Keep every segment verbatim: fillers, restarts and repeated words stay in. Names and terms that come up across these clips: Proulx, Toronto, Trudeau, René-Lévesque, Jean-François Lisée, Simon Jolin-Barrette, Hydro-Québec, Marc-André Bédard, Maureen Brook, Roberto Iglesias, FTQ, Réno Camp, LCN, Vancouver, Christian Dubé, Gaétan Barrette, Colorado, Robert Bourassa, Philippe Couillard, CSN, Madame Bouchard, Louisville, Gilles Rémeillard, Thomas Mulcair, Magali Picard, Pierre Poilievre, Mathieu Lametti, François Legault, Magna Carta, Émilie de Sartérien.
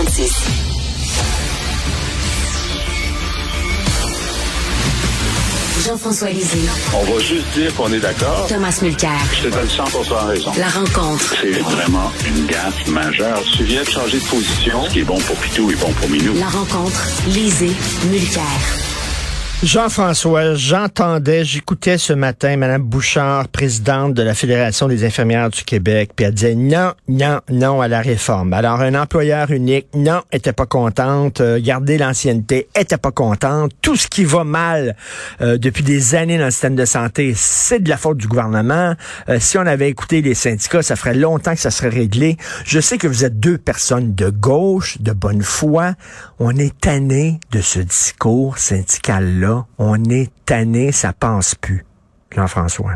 mille neuf cent trente-six. Jean-François Lisée. On va juste dire qu'on est d'accord. Thomas Mulcair. Je te donne cent pour cent raison. La rencontre. C'est vraiment une gaffe majeure. Tu viens de changer de position. Ce qui est bon pour Pitou est bon pour Minou. La rencontre. Lisée. Mulcair. Jean-François, j'entendais, j'écoutais ce matin Madame Bouchard, présidente de la Fédération des infirmières du Québec, puis elle disait non, non, non à la réforme. Alors, un employeur unique, non, était pas contente, euh, garder l'ancienneté, était pas contente. Tout ce qui va mal euh, depuis des années dans le système de santé, c'est de la faute du gouvernement. Euh, si on avait écouté les syndicats, ça ferait longtemps que ça serait réglé. Je sais que vous êtes deux personnes de gauche, de bonne foi. On est tanné de ce discours syndical-là. On est tanné, ça pense plus. Jean-François.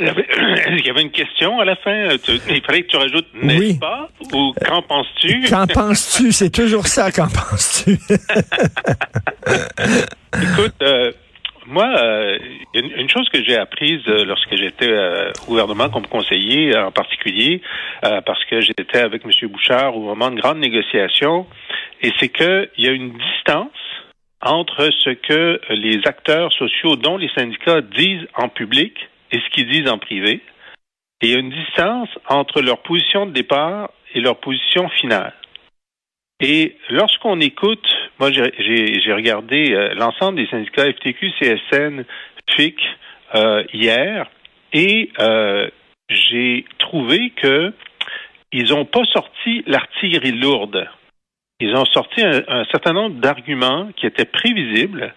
Il y avait une question à la fin. Il fallait que tu rajoutes « n'est-ce oui. pas » ou « qu'en penses-tu » Qu'en penses-tu? C'est toujours ça, « qu'en penses-tu » Écoute, euh, moi, euh, une, une chose que j'ai apprise lorsque j'étais euh, au gouvernement comme conseiller en particulier, euh, parce que j'étais avec M. Bouchard au moment de grandes négociations, et c'est qu'il y a une distance entre ce que les acteurs sociaux, dont les syndicats, disent en public et ce qu'ils disent en privé. Et il y a une distance entre leur position de départ et leur position finale. Et lorsqu'on écoute, moi j'ai, j'ai, j'ai regardé euh, l'ensemble des syndicats F T Q, C S N, F I C euh, hier, et euh, j'ai trouvé que ils n'ont pas sorti l'artillerie lourde. Ils ont sorti un, un certain nombre d'arguments qui étaient prévisibles,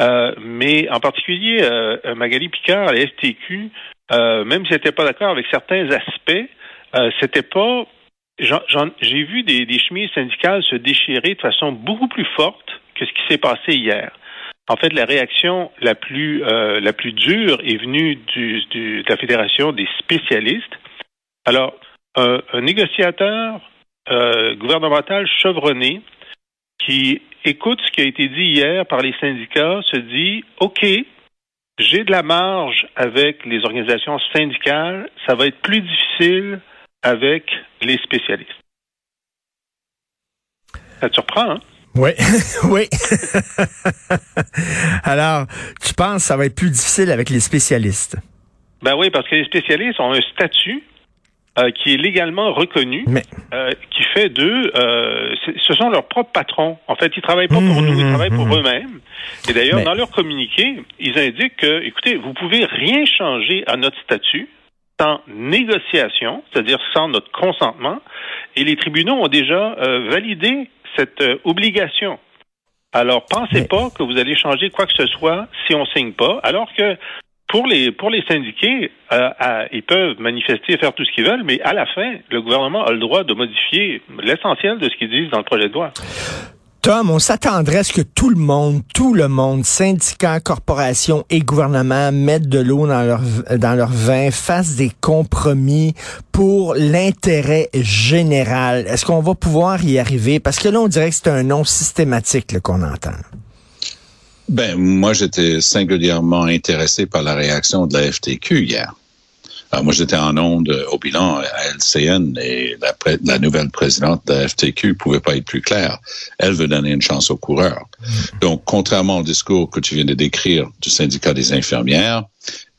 euh, mais en particulier euh, Magali Picard, la F T Q, euh, même si elle n'était pas d'accord avec certains aspects, euh, c'était pas. J'en, j'en, j'ai vu des, des chemises syndicales se déchirer de façon beaucoup plus forte que ce qui s'est passé hier. En fait, la réaction la plus euh, la plus dure est venue du, du, de la Fédération des spécialistes. Alors, un, un négociateur Euh, gouvernemental chevronné qui écoute ce qui a été dit hier par les syndicats, se dit « OK, j'ai de la marge avec les organisations syndicales, ça va être plus difficile avec les spécialistes. » Ça te surprend, hein? Oui, oui. Alors, tu penses que ça va être plus difficile avec les spécialistes? Ben oui, parce que les spécialistes ont un statut Euh, qui est légalement reconnu, mais euh, qui fait d'eux, euh, ce sont leurs propres patrons. En fait, ils travaillent pas mmh, pour nous, ils travaillent mmh, pour mmh. eux-mêmes. Et d'ailleurs, mais... dans leur communiqué, ils indiquent que, écoutez, vous pouvez rien changer à notre statut sans négociation, c'est-à-dire sans notre consentement, et les tribunaux ont déjà euh, validé cette euh, obligation. Alors, pensez mais... pas que vous allez changer quoi que ce soit si on signe pas, alors que Pour les pour les syndiqués, euh, à, ils peuvent manifester, faire tout ce qu'ils veulent, mais à la fin, le gouvernement a le droit de modifier l'essentiel de ce qu'ils disent dans le projet de loi. Tom, on s'attendrait à ce que tout le monde, tout le monde, syndicats, corporations et gouvernements mettent de l'eau dans leur dans leur vin, fassent des compromis pour l'intérêt général. Est-ce qu'on va pouvoir y arriver? Parce que là, on dirait que c'est un nom systématique là, qu'on entend. Ben, moi, j'étais singulièrement intéressé par la réaction de la F T Q hier. Alors, moi, j'étais en onde au bilan à L C N et la, pré- la nouvelle présidente de la F T Q pouvait pas être plus claire. Elle veut donner une chance aux coureurs. Donc, contrairement au discours que tu viens de décrire du syndicat des infirmières,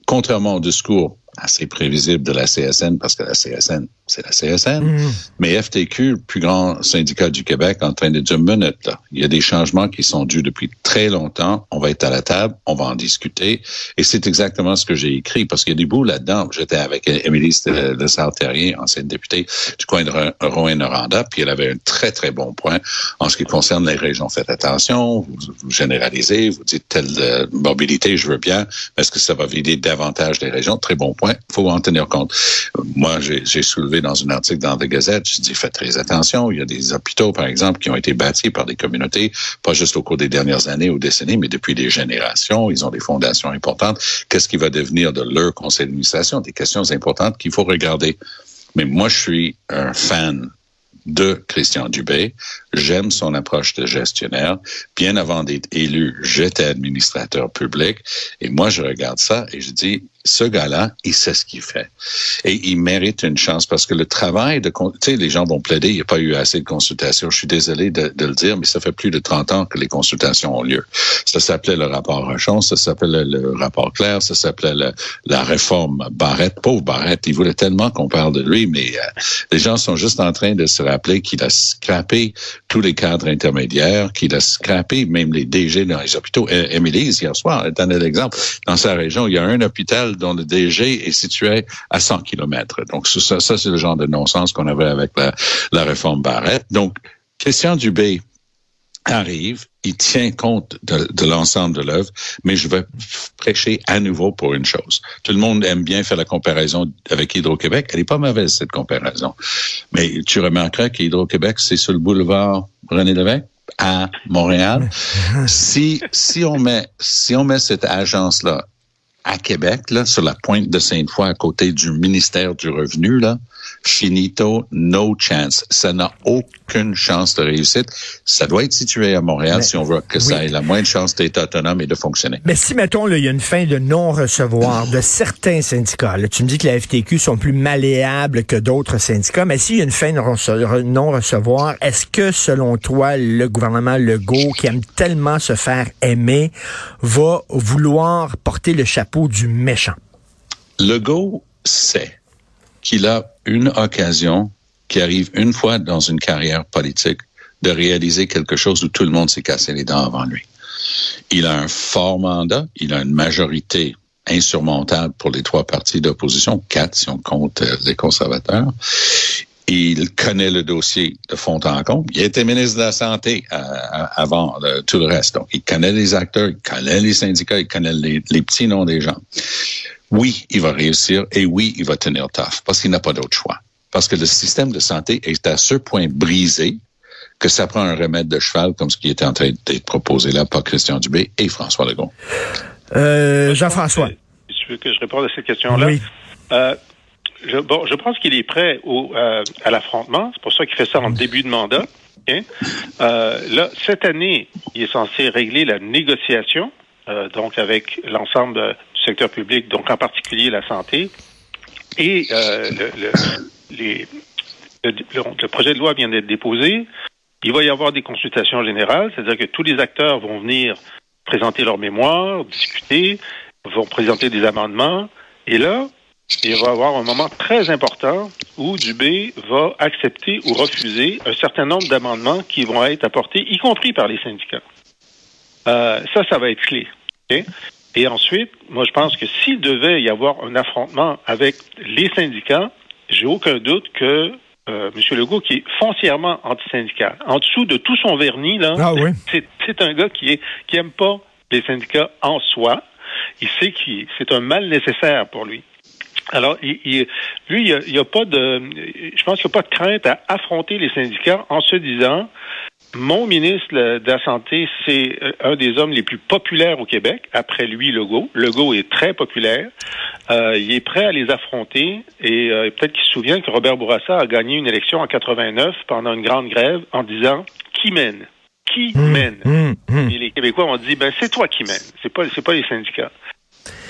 contrairement au discours assez prévisible de la C S N, parce que la C S N, c'est la C S N. Mmh. Mais F T Q, le plus grand syndicat du Québec, en train de dire, minute, là, il y a des changements qui sont dus depuis très longtemps, on va être à la table, on va en discuter. Et c'est exactement ce que j'ai écrit, parce qu'il y a des bouts là-dedans. J'étais avec Émilie de Sartérien, ancienne députée du coin de Rouen-Noranda, puis elle avait un très, très bon point en ce qui concerne les régions. Faites attention, vous, vous généralisez, vous dites telle euh, mobilité, je veux bien, mais est-ce que ça va vider davantage les régions? Très bon point. Ouais, faut en tenir compte. Moi, j'ai, j'ai soulevé dans un article dans The Gazette, j'ai dit, faites très attention, il y a des hôpitaux, par exemple, qui ont été bâtis par des communautés, pas juste au cours des dernières années ou décennies, mais depuis des générations, ils ont des fondations importantes. Qu'est-ce qui va devenir de leur conseil d'administration? Des questions importantes qu'il faut regarder. Mais moi, je suis un fan de Christian Dubé. J'aime son approche de gestionnaire. Bien avant d'être élu, j'étais administrateur public. Et moi, je regarde ça et je dis, ce gars-là, il sait ce qu'il fait. Et il mérite une chance parce que le travail de... Tu sais, les gens vont plaider, il n'y a pas eu assez de consultations. Je suis désolé de, de le dire, mais ça fait plus de trente ans que les consultations ont lieu. Ça s'appelait le rapport Rochon, ça s'appelait le rapport Clair, ça s'appelait le, la réforme Barrette. Pauvre Barrette, il voulait tellement qu'on parle de lui, mais euh, les gens sont juste en train de se rappeler qu'il a scrappé tous les cadres intermédiaires, qu'il a scrappé même les D G dans les hôpitaux. Émilie, hier soir, elle donnait l'exemple. Dans sa région, il y a un hôpital dont le D G est situé à cent kilomètres. Donc, ça, ça c'est le genre de non-sens qu'on avait avec la, la réforme Barrette. Donc, Christian Dubé arrive, il tient compte de, de l'ensemble de l'œuvre, mais je vais prêcher à nouveau pour une chose. Tout le monde aime bien faire la comparaison avec Hydro-Québec. Elle n'est pas mauvaise, cette comparaison. Mais tu remarqueras qu'Hydro-Québec, c'est sur le boulevard René-Lévesque à Montréal. Si, si on met, si on met cette agence-là à Québec, là, sur la pointe de Sainte-Foy, à côté du ministère du Revenu, là, finito, no chance. Ça n'a aucune chance de réussite. Ça doit être situé à Montréal mais, si on veut que oui. ça ait la moindre chance d'être autonome et de fonctionner. Mais si, mettons, il y a une fin de non-recevoir de certains syndicats, là, tu me dis que la F T Q sont plus malléables que d'autres syndicats, mais s'il y a une fin de non-recevoir, est-ce que, selon toi, le gouvernement Legault, qui aime tellement se faire aimer, va vouloir porter le chapeau du méchant? Legault sait qu'il a une occasion qui arrive une fois dans une carrière politique de réaliser quelque chose où tout le monde s'est cassé les dents avant lui. Il a un fort mandat, il a une majorité insurmontable pour les trois partis d'opposition, quatre si on compte les conservateurs. Il connaît le dossier de fond en comble. Il était ministre de la Santé euh, avant le, tout le reste. Donc, il connaît les acteurs, il connaît les syndicats, il connaît les, les petits noms des gens. Oui, il va réussir et oui, il va tenir taf parce qu'il n'a pas d'autre choix. Parce que le système de santé est à ce point brisé que ça prend un remède de cheval comme ce qui était en train d'être proposé là par Christian Dubé et François Legault. Euh, Jean-François. Si tu veux que je réponde à cette question-là? Oui. Euh, Je, bon, je pense qu'il est prêt au, euh, à l'affrontement. C'est pour ça qu'il fait ça en début de mandat. Okay? Euh, là, cette année, il est censé régler la négociation, euh, donc avec l'ensemble euh, du secteur public, donc en particulier la santé. Et euh, le, le, les, le, le projet de loi vient d'être déposé. Il va y avoir des consultations générales, c'est-à-dire que tous les acteurs vont venir présenter leur mémoire, discuter, vont présenter des amendements. Et là, il va y avoir un moment très important où Dubé va accepter ou refuser un certain nombre d'amendements qui vont être apportés, y compris par les syndicats. Euh, ça, ça va être clé. Okay? Et ensuite, moi, je pense que s'il devait y avoir un affrontement avec les syndicats, j'ai aucun doute que euh, M. Legault, qui est foncièrement antisyndical, en dessous de tout son vernis, là, ah, oui. c'est, c'est un gars qui est, qui aime pas les syndicats en soi. Il sait que c'est un mal nécessaire pour lui. Alors, il, il, lui, il y a, il y a pas de, je pense qu'il n'y a pas de crainte à affronter les syndicats en se disant, mon ministre de la Santé, c'est un des hommes les plus populaires au Québec, après lui, Legault. Legault est très populaire, euh, il est prêt à les affronter, et euh, peut-être qu'il se souvient que Robert Bourassa a gagné une élection en quatre-vingt-neuf pendant une grande grève en disant, qui mène? Qui mmh, mène? Mmh, mmh. Et les Québécois ont dit, ben, c'est toi qui mène, c'est pas, c'est pas les syndicats.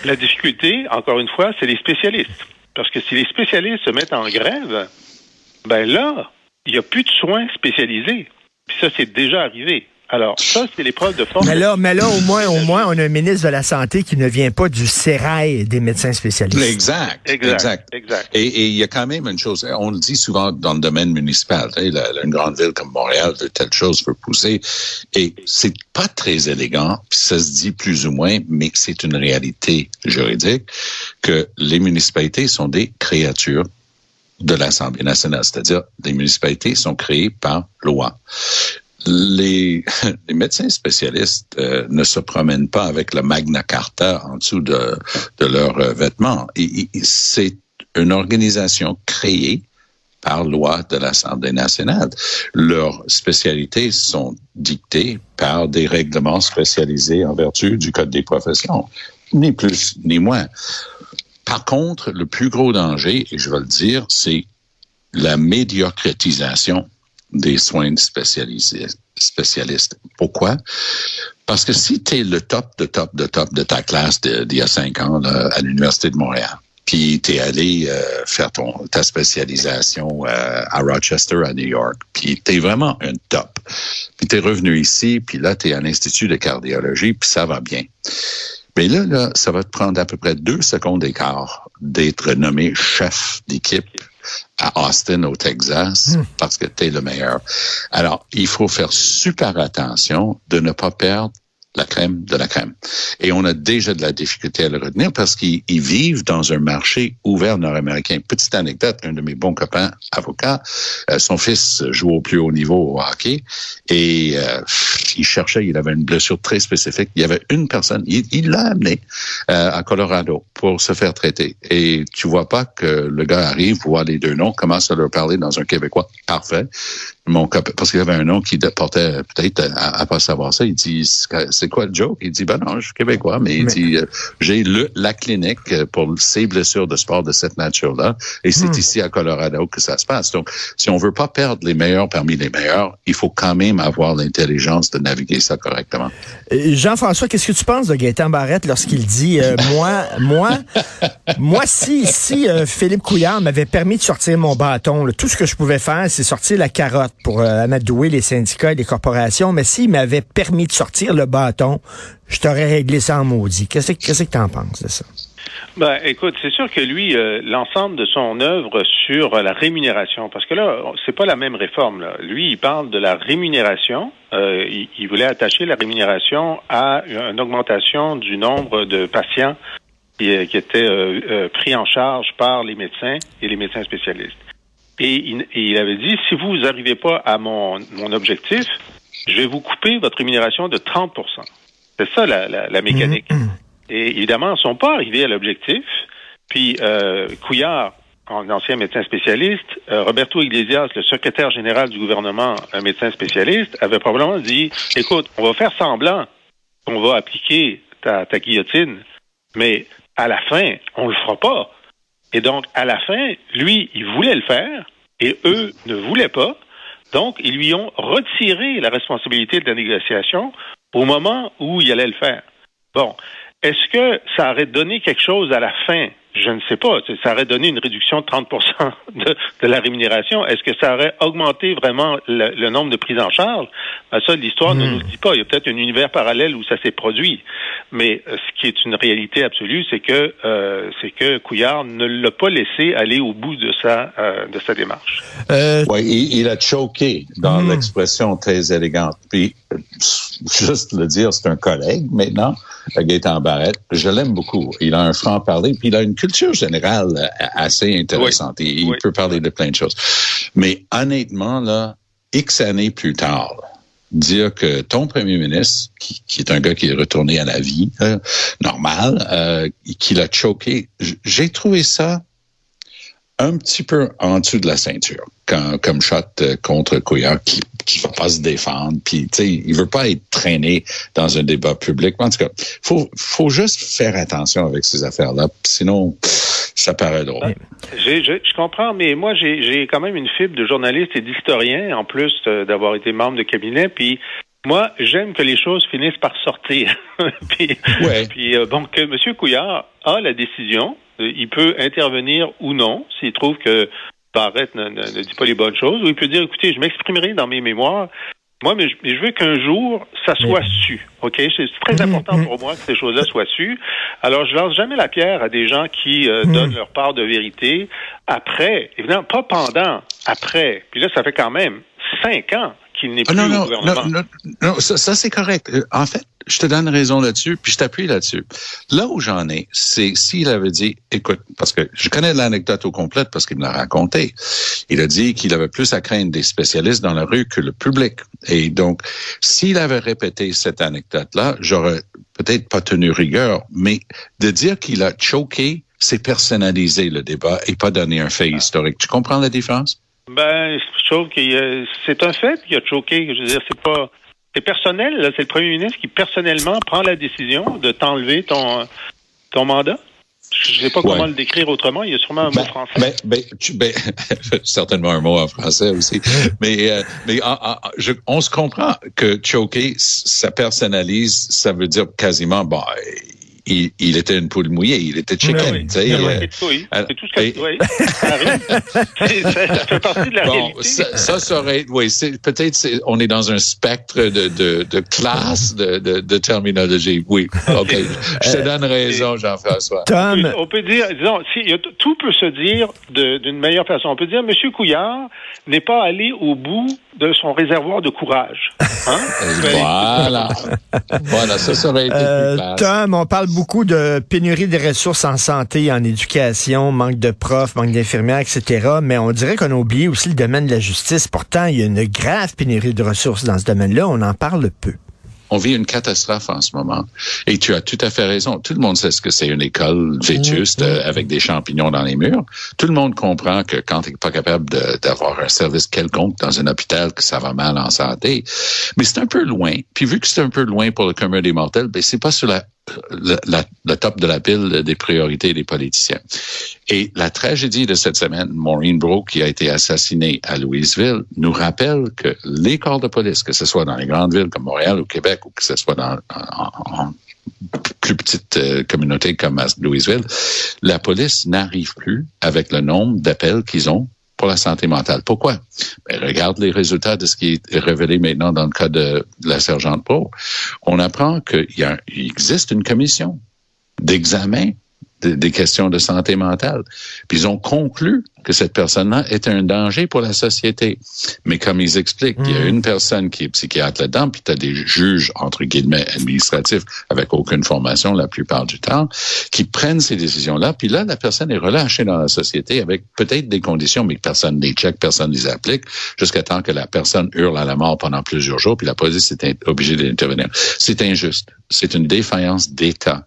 La difficulté, encore une fois, c'est les spécialistes. Parce que si les spécialistes se mettent en grève, ben là, il n'y a plus de soins spécialisés. Puis ça, c'est déjà arrivé. Alors, ça, c'est l'épreuve de force. Mais là, mais là, au moins, au moins, on a un ministre de la Santé qui ne vient pas du sérail des médecins spécialistes. Exact. Exact. Exact. exact. Et il y a quand même une chose. On le dit souvent dans le domaine municipal. Tu sais, la, la, une grande ville comme Montréal veut telle chose, veut pousser. Et c'est pas très élégant. Puis ça se dit plus ou moins, mais c'est une réalité juridique que les municipalités sont des créatures de l'Assemblée nationale. C'est-à-dire, les municipalités sont créées par loi. Les, les médecins spécialistes euh, ne se promènent pas avec la Magna Carta en dessous de, de leurs euh, vêtements. Et, et c'est une organisation créée par loi de l'Assemblée nationale. Leurs spécialités sont dictées par des règlements spécialisés en vertu du Code des professions, ni plus ni moins. Par contre, le plus gros danger, et je vais le dire, c'est la médiocratisation des soins spécialisés, spécialistes. Pourquoi? Parce que si tu es le top de top de top de ta classe d'il y a cinq ans là, à l'Université de Montréal, puis t'es allé euh, faire ton ta spécialisation euh, à Rochester, à New York, puis t'es vraiment un top. Puis t'es revenu ici, puis là, t'es à l'Institut de cardiologie, puis ça va bien. Mais là, là, ça va te prendre à peu près deux secondes d'écart d'être nommé chef d'équipe à Austin, au Texas, mmh. parce que t'es le meilleur. Alors, il faut faire super attention de ne pas perdre la crème de la crème. Et on a déjà de la difficulté à le retenir parce qu'ils vivent dans un marché ouvert nord-américain. Petite anecdote, un de mes bons copains avocats, euh, son fils joue au plus haut niveau au hockey et euh, il cherchait, il avait une blessure très spécifique. Il y avait une personne, il, il l'a amené euh, à Colorado pour se faire traiter. Et tu vois pas que le gars arrive, voit les deux noms, commence à leur parler dans un québécois parfait. Mon copain, parce qu'il avait un nom qui portait peut-être à, à pas savoir ça, il dit c'est quoi le joke? Il dit ben non, je suis québécois, mais il mais... dit j'ai le la clinique pour ces blessures de sport de cette nature-là, et c'est hmm. ici à Colorado que ça se passe. Donc, si on veut pas perdre les meilleurs parmi les meilleurs, il faut quand même avoir l'intelligence de naviguer ça correctement. Euh, Jean-François, qu'est-ce que tu penses de Gaétan Barrette lorsqu'il dit euh, moi, moi, moi si si euh, Philippe Couillard m'avait permis de sortir mon bâton, là, tout ce que je pouvais faire, c'est sortir la carotte pour euh, amadouer les syndicats et les corporations, mais s'il m'avait permis de sortir le bâton, je t'aurais réglé ça en maudit. Qu'est-ce que qu'est-ce que t'en penses de ça? Ben, écoute, c'est sûr que lui, euh, l'ensemble de son œuvre sur euh, la rémunération, parce que là, c'est pas la même réforme, là. Lui, il parle de la rémunération. Euh, il, il voulait attacher la rémunération à une augmentation du nombre de patients qui, euh, qui étaient euh, euh, pris en charge par les médecins et les médecins spécialistes. Et il, et il avait dit, si vous n'arrivez pas à mon, mon objectif, je vais vous couper votre rémunération de trente pour cent. C'est ça la, la, la mécanique. Mmh. Et évidemment, ils ne sont pas arrivés à l'objectif. Puis euh, Couillard, un ancien médecin spécialiste, euh, Roberto Iglesias, le secrétaire général du gouvernement, un médecin spécialiste, avait probablement dit, écoute, on va faire semblant qu'on va appliquer ta, ta guillotine, mais à la fin, on le fera pas. Et donc, à la fin, lui, il voulait le faire, et eux ne voulaient pas. Donc, ils lui ont retiré la responsabilité de la négociation au moment où il allait le faire. Bon, est-ce que ça aurait donné quelque chose à la fin? Je ne sais pas. Ça aurait donné une réduction de trente pour cent de, de la rémunération. Est-ce que ça aurait augmenté vraiment le, le nombre de prises en charge? Ben ça, l'histoire mmh. ne nous le dit pas. Il y a peut-être un univers parallèle où ça s'est produit. Mais euh, ce qui est une réalité absolue, c'est que euh, c'est que Couillard ne l'a pas laissé aller au bout de sa euh, de sa démarche. Euh... Oui, il, il a choqué dans mmh. l'expression très élégante. Puis, juste le dire, c'est un collègue maintenant, Gaétan Barrette. Je l'aime beaucoup. Il a un franc-parler, puis il a une culture générale assez intéressante. Oui, il oui. peut parler de plein de choses. Mais honnêtement, là, X années plus tard, dire que ton premier ministre, qui, qui est un gars qui est retourné à la vie euh, normale, euh, qui l'a choqué, j'ai trouvé ça un petit peu en dessous de la ceinture, quand, comme shot contre Couillard, qui qui va pas se défendre, puis tu sais, il veut pas être traîné dans un débat public. En tout cas, faut faut juste faire attention avec ces affaires-là, sinon ça paraît drôle. Je, je, je comprends, mais moi j'ai j'ai quand même une fibre de journaliste et d'historien en plus d'avoir été membre de cabinet, puis moi j'aime que les choses finissent par sortir. puis ouais. puis bon, que M. Couillard a la décision, il peut intervenir ou non s'il trouve que Barrette ne, ne, ne dit pas les bonnes choses, ou il peut dire, écoutez, je m'exprimerai dans mes mémoires, moi, mais je, mais je veux qu'un jour, ça soit su, ok? C'est très important pour moi que ces choses-là soient sues. Alors, je lance jamais la pierre à des gens qui euh, donnent leur part de vérité après, évidemment, pas pendant, après. Puis là, ça fait quand même cinq ans qu'il n'est ah, plus non, au non, gouvernement. Non, non, non, ça, ça c'est correct. En fait, je te donne raison là-dessus, puis je t'appuie là-dessus. Là où j'en ai, c'est s'il avait dit, écoute, parce que je connais l'anecdote au complet parce qu'il me l'a raconté. Il a dit qu'il avait plus à craindre des spécialistes dans la rue que le public. Et donc, s'il avait répété cette anecdote-là, j'aurais peut-être pas tenu rigueur, mais de dire qu'il a choqué, c'est personnaliser le débat et pas donner un fait ah. historique. Tu comprends la différence? Ben, je trouve que c'est un fait qui a choqué. Je veux dire, c'est pas... C'est personnel, là, c'est le premier ministre qui personnellement prend la décision de t'enlever ton, ton mandat? Je ne sais pas ouais. comment le décrire autrement. Il y a sûrement un ben, mot français. Ben, ben, tu, ben, certainement un mot en français aussi. mais euh, mais en, en, je, on se comprend que choquer, ça personnalise, ça veut dire quasiment, bah, bon, Il, il était une poule mouillée, il était chicken. Oui, oui. Euh, c'est tout ce que tu oui. Ça fait partie de la bon, réalité. Ça, ça serait, oui, c'est, peut-être c'est, on est dans un spectre de, de, de classe, de, de, de terminologie. Oui, OK. Je te donne raison, Jean-François. Tom. On peut dire, disons, si, tout peut se dire de, d'une meilleure façon. On peut dire, M. Couillard n'est pas allé au bout de son réservoir de courage. Hein? Voilà. Voilà, ça serait été euh, plus Tom, on parle beaucoup de pénurie de ressources en santé, en éducation, manque de profs, manque d'infirmières, et cetera. Mais on dirait qu'on a oublié aussi le domaine de la justice. Pourtant, il y a une grave pénurie de ressources dans ce domaine-là. On en parle peu. On vit une catastrophe en ce moment. Et tu as tout à fait raison. Tout le monde sait ce que c'est une école vétuste euh, avec des champignons dans les murs. Tout le monde comprend que quand tu n'es pas capable de, d'avoir un service quelconque dans un hôpital, que ça va mal en santé. Mais c'est un peu loin. Puis vu que c'est un peu loin pour le commun des mortels, ben c'est pas sur la, la, la, le top de la pile des priorités des politiciens. Et la tragédie de cette semaine, Maureen Brook, qui a été assassinée à Louisville, nous rappelle que les corps de police, que ce soit dans les grandes villes comme Montréal ou Québec, ou que ce soit dans en, en plus petites euh, communautés comme à Louisville, la police n'arrive plus avec le nombre d'appels qu'ils ont pour la santé mentale. Pourquoi? Ben, regarde les résultats de ce qui est révélé maintenant dans le cas de la sergente Proulx. On apprend qu'il y a, il existe une commission d'examen des questions de santé mentale. Puis ils ont conclu que cette personne-là était un danger pour la société. Mais comme ils expliquent, il mmh. y a une personne qui est psychiatre là-dedans, puis tu as des juges, entre guillemets, administratifs, avec aucune formation la plupart du temps, qui prennent ces décisions-là, puis là, la personne est relâchée dans la société avec peut-être des conditions, mais personne les check, personne les applique, jusqu'à temps que la personne hurle à la mort pendant plusieurs jours, puis la police est obligée d'intervenir. C'est injuste. C'est une défaillance d'État.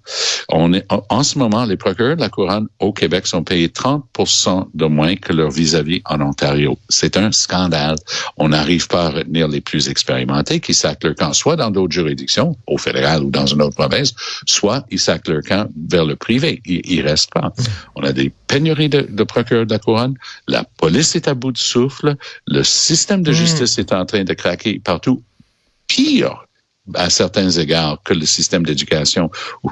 On est, en, en ce moment, les procureurs de la Couronne au Québec sont payés trente pour cent de moins que leur vis-à-vis en Ontario. C'est un scandale. On n'arrive pas à retenir les plus expérimentés qui sacquent leur camp soit dans d'autres juridictions, au fédéral ou dans une autre province, soit ils sacquent leur camp vers le privé. Ils, ils restent pas. On a des pénuries de, de procureurs de la Couronne. La police est à bout de souffle. Le système de justice mmh. est en train de craquer partout. Pire, à certains égards, que le système d'éducation ou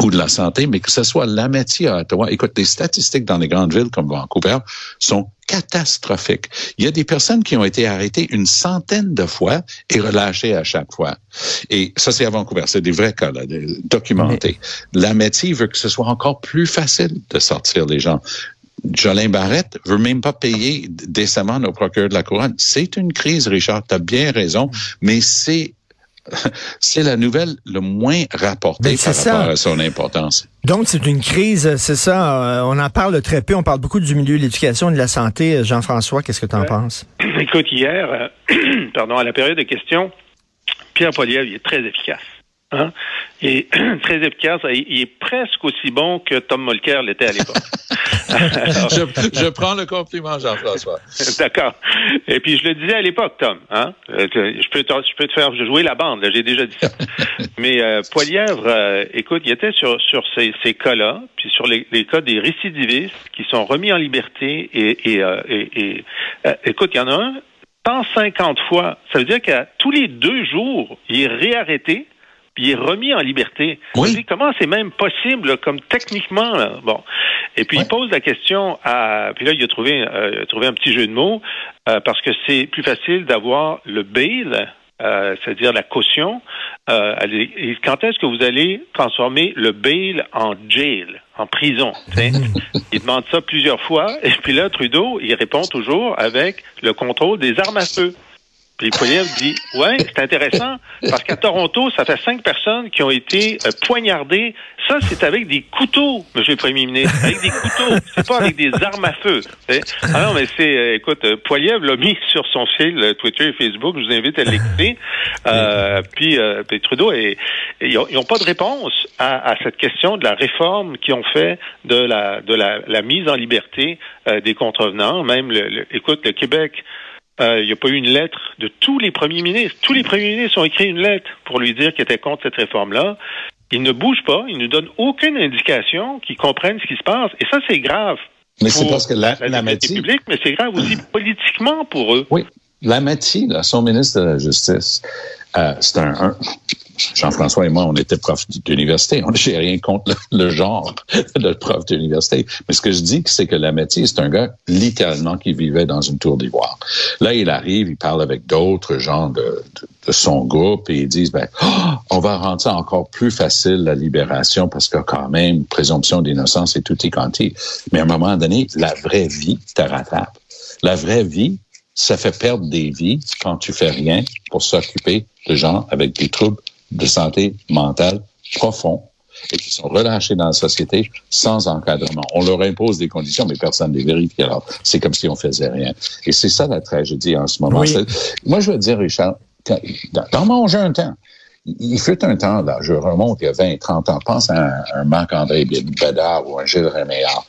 ou de la santé, mais que ce soit Lametti à Ottawa. Écoute, les statistiques dans les grandes villes comme Vancouver sont catastrophiques. Il y a des personnes qui ont été arrêtées une centaine de fois et relâchées à chaque fois. Et ça, c'est à Vancouver. C'est des vrais cas, là, documentés. Mais Lametti veut que ce soit encore plus facile de sortir les gens. Jolin-Barrette veut même pas payer décemment nos procureurs de la Couronne. C'est une crise, Richard. T'as bien raison, mais c'est C'est la nouvelle le moins rapportée par ça. rapport à son importance. Donc, c'est une crise, c'est ça. On en parle très peu. On parle beaucoup du milieu de l'éducation et de la santé. Jean-François, qu'est-ce que tu en euh, penses? Écoute, hier, euh, pardon, à la période de questions, Pierre Poilievre, il est très efficace. Hein? Il est très efficace. Il est presque aussi bon que Tom Mulcair l'était à l'époque. Alors, je, je prends le compliment, Jean-François. D'accord. Et puis, je le disais à l'époque, Tom. Hein? Je, peux te, je peux te faire jouer la bande, là, j'ai déjà dit ça. Mais euh, Poilievre, euh, écoute, il était sur, sur ces, ces cas-là, puis sur les, les cas des récidivistes qui sont remis en liberté. Et, et, euh, et, et euh, écoute, il y en a un cent cinquante fois. Ça veut dire qu'à tous les deux jours, il est réarrêté. Puis il est remis en liberté. Oui. Je dis, comment c'est même possible, là, comme techniquement, là? Bon. Et puis ouais. il pose la question à. Puis là, il a trouvé, euh, il a trouvé un petit jeu de mots euh, parce que c'est plus facile d'avoir le bail, euh, c'est-à-dire la caution. Euh, et quand est-ce que vous allez transformer le bail en jail, en prison? Il demande ça plusieurs fois. Et puis là, Trudeau, il répond toujours avec le contrôle des armes à feu. Puis Poilievre dit, ouais, c'est intéressant, parce qu'à Toronto, ça fait cinq personnes qui ont été euh, poignardées. Ça, c'est avec des couteaux, monsieur le premier ministre, avec des couteaux, c'est pas avec des armes à feu. T'sais. Ah non, mais c'est, euh, écoute, Poilievre l'a mis sur son fil euh, Twitter et Facebook, je vous invite à l'écouter. Euh, puis, euh, puis Trudeau, et, et ils n'ont pas de réponse à, à cette question de la réforme qu'ils ont fait de la, de la, la mise en liberté euh, des contrevenants. Même, le, le, écoute, le Québec... Il euh, n'y a pas eu une lettre de tous les premiers ministres. Tous les premiers ministres ont écrit une lettre pour lui dire qu'ils étaient contre cette réforme-là. Ils ne bougent pas, ils ne donnent aucune indication qu'ils comprennent ce qui se passe. Et ça, c'est grave. Mais c'est parce que la, la, la Lametti... publique, mais c'est grave aussi politiquement pour eux. Oui, Lametti, là, son ministre de la Justice, euh, c'est un, un... Jean-François et moi, on était profs d'université. On n'avait rien contre le, le genre de prof d'université. Mais ce que je dis, c'est que Lametti, c'est un gars, littéralement, qui vivait dans une tour d'ivoire. Là, il arrive, il parle avec d'autres gens de, de, de son groupe et ils disent, ben, oh, on va rendre ça encore plus facile, la libération, parce que quand même, présomption d'innocence et tutti quanti. Mais à un moment donné, la vraie vie te rattrape. La vraie vie, ça fait perdre des vies quand tu fais rien pour s'occuper de gens avec des troubles de santé mentale profond et qui sont relâchés dans la société sans encadrement. On leur impose des conditions, mais personne ne les vérifie. Alors, c'est comme si on faisait rien. Et c'est ça la tragédie en ce moment. Oui. Moi, je veux dire, Richard, dans mon jeune temps, il fut un temps, là, je remonte il y a vingt, trente ans, pense à un, un Marc-André Bédard ou un Gilles Rémeillard.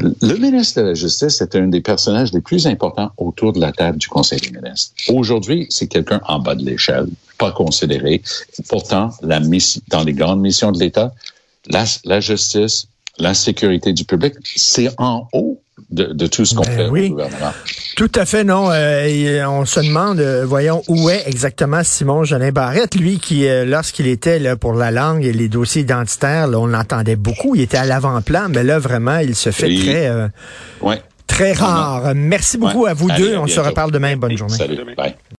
Le ministre de la Justice était un des personnages les plus importants autour de la table du Conseil des ministres. Aujourd'hui, c'est quelqu'un en bas de l'échelle, pas considéré. Pourtant, la mission, dans les grandes missions de l'État, la, la justice, la sécurité du public, c'est en haut de, de tout ce qu'on ben fait oui. au gouvernement. Tout à fait, non. Euh, on se demande, euh, voyons, où est exactement Simon Jolin-Barrette, lui qui, euh, lorsqu'il était là pour la langue et les dossiers identitaires, là, on l'entendait beaucoup, il était à l'avant-plan, mais là, vraiment, il se fait et... très, euh, ouais. très rare. Merci beaucoup ouais. à vous Allez, deux. À on bientôt. se reparle demain. Bonne journée. Salut. Bye.